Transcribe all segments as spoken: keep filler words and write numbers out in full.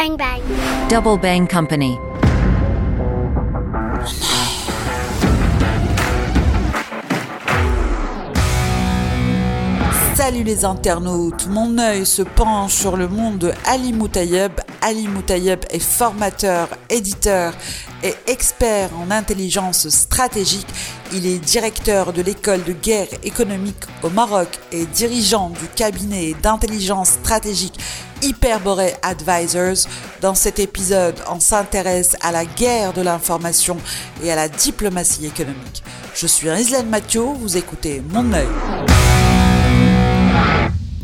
Bang bang. Double Bang Company. Salut les internautes, Mon œil se penche sur le monde de Ali Moutaïb. Ali Moutaïb est formateur, éditeur et expert en intelligence stratégique. Il est directeur de l'école de guerre économique au Maroc et dirigeant du cabinet d'intelligence stratégique Hyperborée Advisors. Dans cet épisode, on s'intéresse à la guerre de l'information et à la diplomatie économique. Je suis Rizlane Mathieu, vous écoutez Mon œil.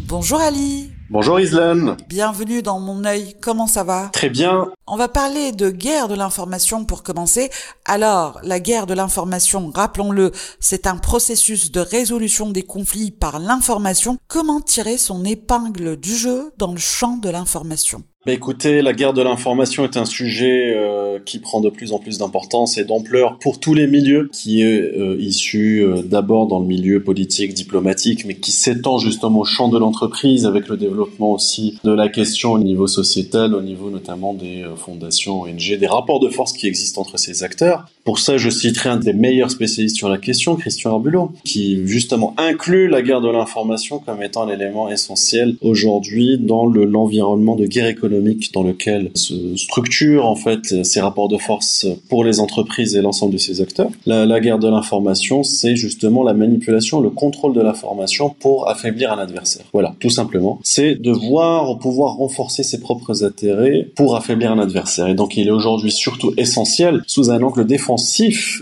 Bonjour Ali. Bonjour Rizlane. Bienvenue dans Mon œil, comment ça va ? Très bien. On va parler de guerre de l'information pour commencer. Alors, la guerre de l'information, rappelons-le, c'est un processus de résolution des conflits par l'information. Comment tirer son épingle du jeu dans le champ de l'information ? Bah écoutez, la guerre de l'information est un sujet euh, qui prend de plus en plus d'importance et d'ampleur pour tous les milieux, qui est euh, issu euh, d'abord dans le milieu politique, diplomatique, mais qui s'étend justement au champ de l'entreprise avec le développement aussi de la question au niveau sociétal, au niveau notamment des euh, fondations, O N G, des rapports de force qui existent entre ces acteurs. Pour ça, je citerai un des meilleurs spécialistes sur la question, Christian Arbulo, qui justement inclut la guerre de l'information comme étant l'élément essentiel aujourd'hui dans le, l'environnement de guerre économique dans lequel se structurent en fait ces rapports de force pour les entreprises et l'ensemble de ces acteurs. La, la guerre de l'information, c'est justement la manipulation, le contrôle de l'information pour affaiblir un adversaire. Voilà, tout simplement. C'est de voir, pouvoir renforcer ses propres intérêts pour affaiblir un adversaire. Et donc, il est aujourd'hui surtout essentiel, sous un angle défensif,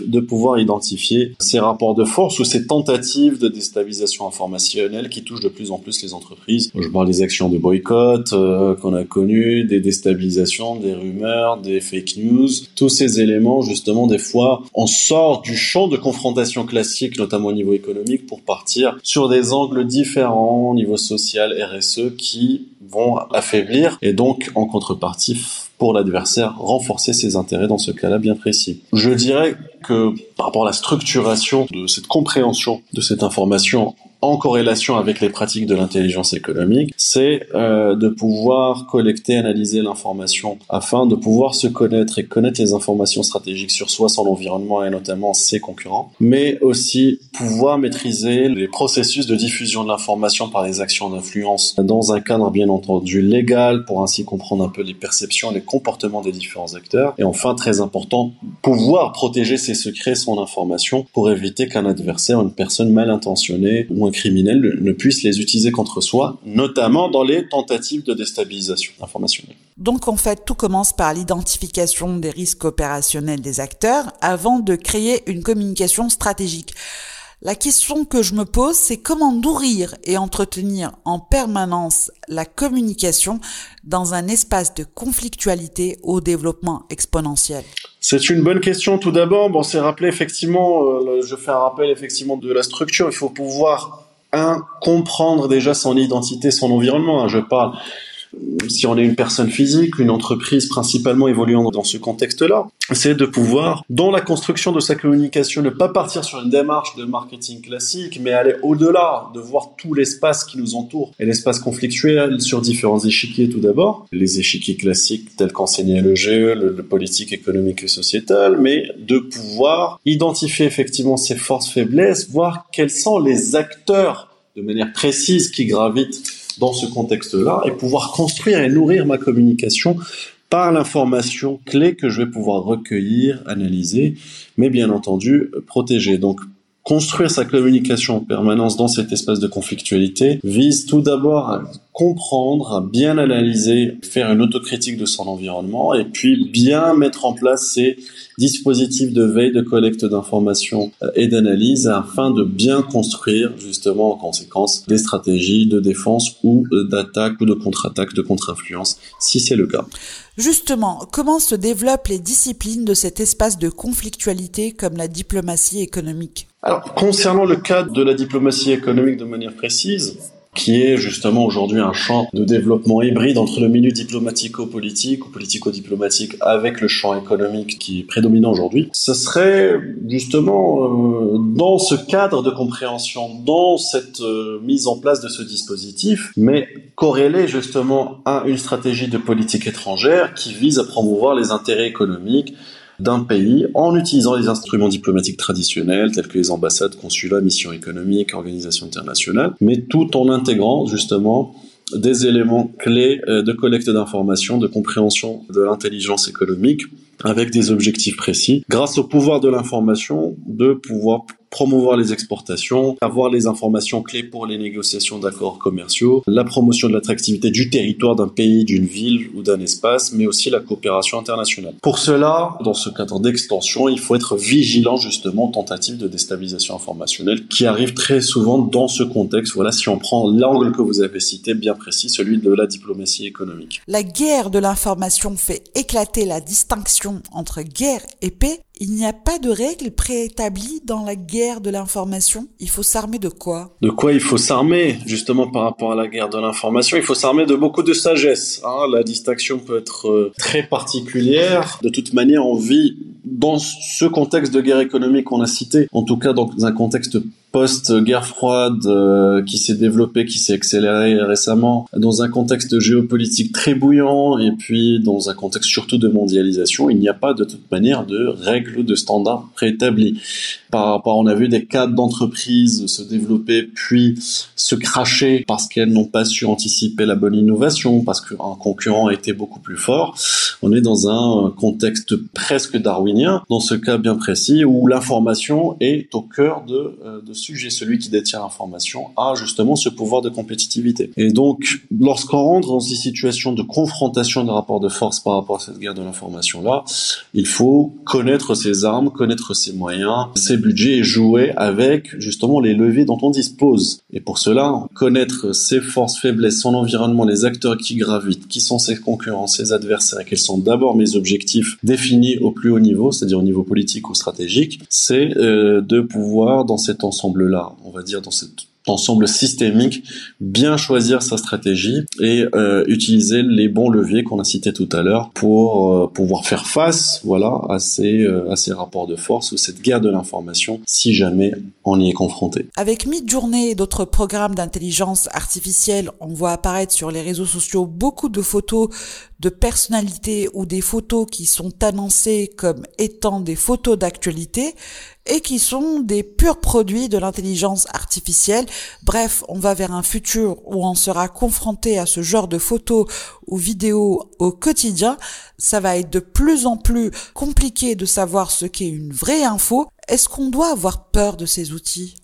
de pouvoir identifier ces rapports de force ou ces tentatives de déstabilisation informationnelle qui touchent de plus en plus les entreprises. Je parle des actions de boycott euh, qu'on a connues, des déstabilisations, des rumeurs, des fake news. Tous ces éléments, justement, des fois, on sort du champ de confrontation classique, notamment au niveau économique, pour partir sur des angles différents, au niveau social, R S E, qui vont affaiblir et donc, en contrepartie, pour l'adversaire, renforcer ses intérêts dans ce cas-là bien précis. Je dirais que par rapport à la structuration de cette compréhension de cette information en corrélation avec les pratiques de l'intelligence économique, c'est euh, de pouvoir collecter, analyser l'information afin de pouvoir se connaître et connaître les informations stratégiques sur soi, son environnement et notamment ses concurrents, mais aussi pouvoir maîtriser les processus de diffusion de l'information par les actions d'influence dans un cadre bien entendu légal pour ainsi comprendre un peu les perceptions, les comportements des différents acteurs et enfin, très important, pouvoir protéger ses secrets, son information pour éviter qu'un adversaire, une personne mal intentionnée ou un criminels ne puissent les utiliser contre soi, notamment dans les tentatives de déstabilisation informationnelle. Donc en fait, tout commence par l'identification des risques opérationnels des acteurs avant de créer une communication stratégique. La question que je me pose, c'est comment nourrir et entretenir en permanence la communication dans un espace de conflictualité au développement exponentiel ? C'est une bonne question. Tout d'abord, bon, c'est rappelé effectivement, euh, je fais un rappel effectivement de la structure. Il faut pouvoir, un, comprendre déjà son identité, son environnement. Hein, je parle. Si on est une personne physique, une entreprise principalement évoluant dans ce contexte-là, c'est de pouvoir, dans la construction de sa communication, ne pas partir sur une démarche de marketing classique, mais aller au-delà, de voir tout l'espace qui nous entoure et l'espace conflictuel sur différents échiquiers tout d'abord. Les échiquiers classiques tels qu'enseigné le G E, le, le politique, économique et sociétal, mais de pouvoir identifier effectivement ses forces, faiblesses, voir quels sont les acteurs de manière précise qui gravitent dans ce contexte-là et pouvoir construire et nourrir ma communication par l'information clé que je vais pouvoir recueillir, analyser, mais bien entendu protéger. Donc, construire sa communication en permanence dans cet espace de conflictualité vise tout d'abord à comprendre, à bien analyser, faire une autocritique de son environnement et puis bien mettre en place ces dispositifs de veille, de collecte d'informations et d'analyse afin de bien construire justement en conséquence des stratégies de défense ou d'attaque ou de contre-attaque, de contre-influence si c'est le cas. Justement, comment se développent les disciplines de cet espace de conflictualité comme la diplomatie économique ? Alors, concernant le cadre de la diplomatie économique de manière précise, qui est justement aujourd'hui un champ de développement hybride entre le milieu diplomatico-politique ou politico-diplomatique avec le champ économique qui est prédominant aujourd'hui. Ce serait justement euh, dans ce cadre de compréhension, dans cette euh, mise en place de ce dispositif, mais corrélé justement à une stratégie de politique étrangère qui vise à promouvoir les intérêts économiques d'un pays en utilisant les instruments diplomatiques traditionnels tels que les ambassades, consulats, missions économiques, organisations internationales, mais tout en intégrant justement des éléments clés de collecte d'informations, de compréhension de l'intelligence économique avec des objectifs précis. Grâce au pouvoir de l'information, de pouvoir promouvoir les exportations, avoir les informations clés pour les négociations d'accords commerciaux, la promotion de l'attractivité du territoire d'un pays, d'une ville ou d'un espace, mais aussi la coopération internationale. Pour cela, dans ce cadre d'extension, il faut être vigilant justement aux tentatives de déstabilisation informationnelle qui arrivent très souvent dans ce contexte. Voilà, si on prend l'angle que vous avez cité, bien précis, celui de la diplomatie économique. La guerre de l'information fait éclater la distinction entre guerre et paix. Il n'y a pas de règles préétablies dans la guerre de l'information. Il faut s'armer de quoi ? De quoi il faut s'armer, justement, par rapport à la guerre de l'information ? Il faut s'armer de beaucoup de sagesse, hein. La distinction peut être euh, très particulière. De toute manière, on vit dans ce contexte de guerre économique qu'on a cité, en tout cas dans un contexte post-guerre froide euh, qui s'est développé, qui s'est accéléré récemment, dans un contexte géopolitique très bouillant et puis dans un contexte surtout de mondialisation, il n'y a pas de toute manière de règles ou de standards préétablis. Par rapport, on a vu des cadres d'entreprises se développer puis se cracher parce qu'elles n'ont pas su anticiper la bonne innovation, parce qu'un concurrent était beaucoup plus fort. On est dans un contexte presque darwinien, dans ce cas bien précis, où l'information est au cœur de, euh, de sujet, celui qui détient l'information a justement ce pouvoir de compétitivité. Et donc, lorsqu'on rentre dans ces situations de confrontation de rapports de force par rapport à cette guerre de l'information-là, il faut connaître ses armes, connaître ses moyens, ses budgets et jouer avec justement les leviers dont on dispose. Et pour cela, connaître ses forces, faiblesses, son environnement, les acteurs qui gravitent, qui sont ses concurrents, ses adversaires, quels sont d'abord mes objectifs définis au plus haut niveau, c'est-à-dire au niveau politique ou stratégique, c'est euh, de pouvoir, dans cet ensemble là, on va dire dans cet ensemble systémique, bien choisir sa stratégie et euh, utiliser les bons leviers qu'on a cités tout à l'heure pour euh, pouvoir faire face, voilà, à ces euh, à ces rapports de force ou cette guerre de l'information si jamais on y est confronté. Avec Midjourney et d'autres programmes d'intelligence artificielle, on voit apparaître sur les réseaux sociaux beaucoup de photos de personnalités ou des photos qui sont annoncées comme étant des photos d'actualité et qui sont des purs produits de l'intelligence artificielle. Bref, on va vers un futur où on sera confronté à ce genre de photos ou vidéos au quotidien. Ça va être de plus en plus compliqué de savoir ce qu'est une vraie info. Est-ce qu'on doit avoir peur de ces outils ?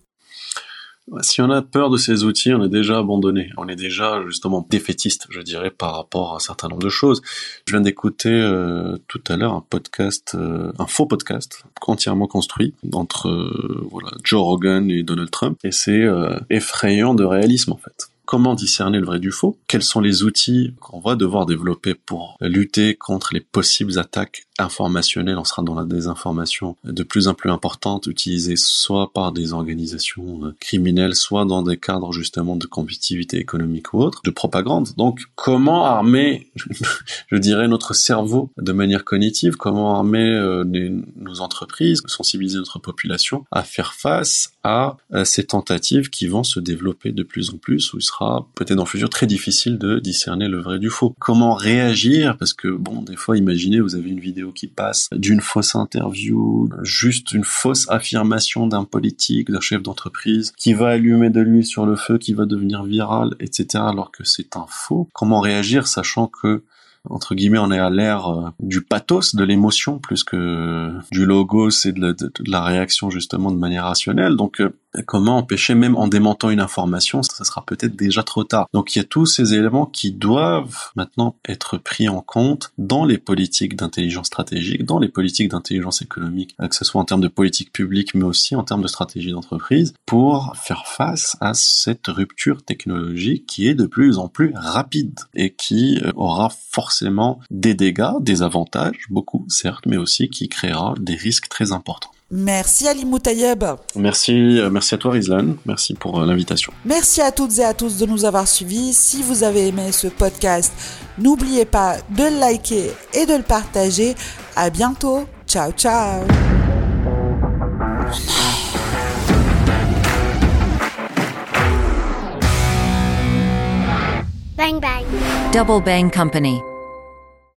Si on a peur de ces outils, on est déjà abandonné. On est déjà justement défaitiste, je dirais, par rapport à un certain nombre de choses. Je viens d'écouter euh, tout à l'heure un podcast, euh, un faux podcast entièrement construit entre euh, voilà, Joe Rogan et Donald Trump. Et c'est euh, effrayant de réalisme en fait. Comment discerner le vrai du faux ? Quels sont les outils qu'on va devoir développer pour lutter contre les possibles attaques informationnelles ? On sera dans la désinformation de plus en plus importante, utilisée soit par des organisations criminelles, soit dans des cadres justement de compétitivité économique ou autre, de propagande. Donc, comment armer, je dirais, notre cerveau de manière cognitive ? Comment armer euh, les, nos entreprises, sensibiliser notre population à faire face à euh, ces tentatives qui vont se développer de plus en plus, où il sera peut-être dans le futur très difficile de discerner le vrai du faux. Comment réagir ? Parce que bon, des fois, imaginez, vous avez une vidéo qui passe d'une fausse interview, juste une fausse affirmation d'un politique, d'un chef d'entreprise, qui va allumer de l'huile sur le feu, qui va devenir viral, et cetera, alors que c'est un faux. Comment réagir, sachant que entre guillemets, on est à l'ère du pathos, de l'émotion, plus que du logos et de la, de, de la réaction, justement, de manière rationnelle. Donc, euh, comment empêcher, même en démentant une information, ça, ça sera peut-être déjà trop tard. Donc, il y a tous ces éléments qui doivent maintenant être pris en compte dans les politiques d'intelligence stratégique, dans les politiques d'intelligence économique, que ce soit en termes de politique publique, mais aussi en termes de stratégie d'entreprise, pour faire face à cette rupture technologique qui est de plus en plus rapide et qui aura forcément forcément des dégâts, des avantages, beaucoup certes, mais aussi qui créera des risques très importants. Merci Ali Moutaïb. Merci, merci à toi Rizlane, merci pour l'invitation. Merci à toutes et à tous de nous avoir suivis. Si vous avez aimé ce podcast, n'oubliez pas de le liker et de le partager. À bientôt, ciao ciao. Bang bang. Double Bang Company.